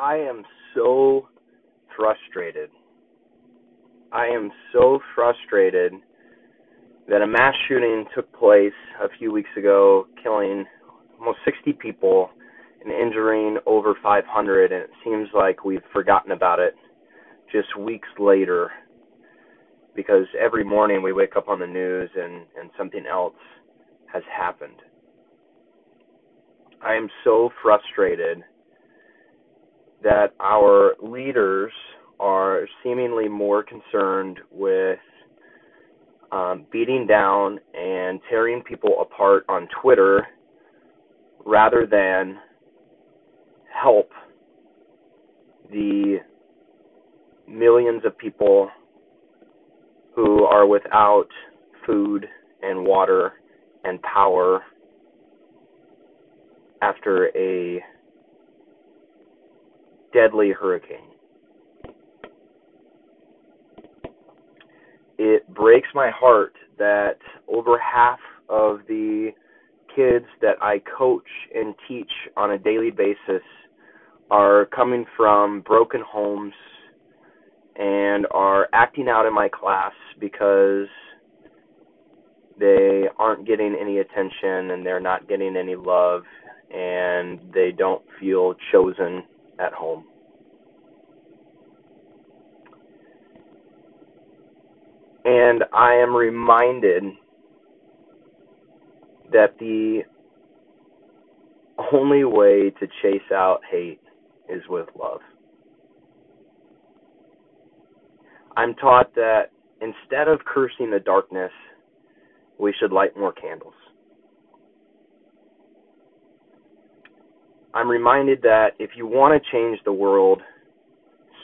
I am so frustrated. I am so frustrated that a mass shooting took place a few weeks ago, killing almost 60 people and injuring over 500, and it seems like we've forgotten about it just weeks later, because every morning we wake up on the news and something else has happened. I am so frustrated that our leaders are seemingly more concerned with beating down and tearing people apart on Twitter rather than help the millions of people who are without food and water and power after a deadly hurricane. It breaks my heart that over half of the kids that I coach and teach on a daily basis are coming from broken homes and are acting out in my class because they aren't getting any attention and they're not getting any love and they don't feel chosen at home. And I am reminded that the only way to chase out hate is with love. I'm taught that instead of cursing the darkness, we should light more candles. I'm reminded that if you want to change the world,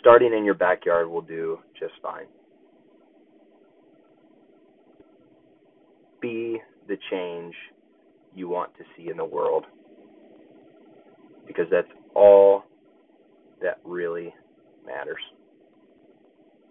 starting in your backyard will do just fine. Be the change you want to see in the world, because that's all that really matters.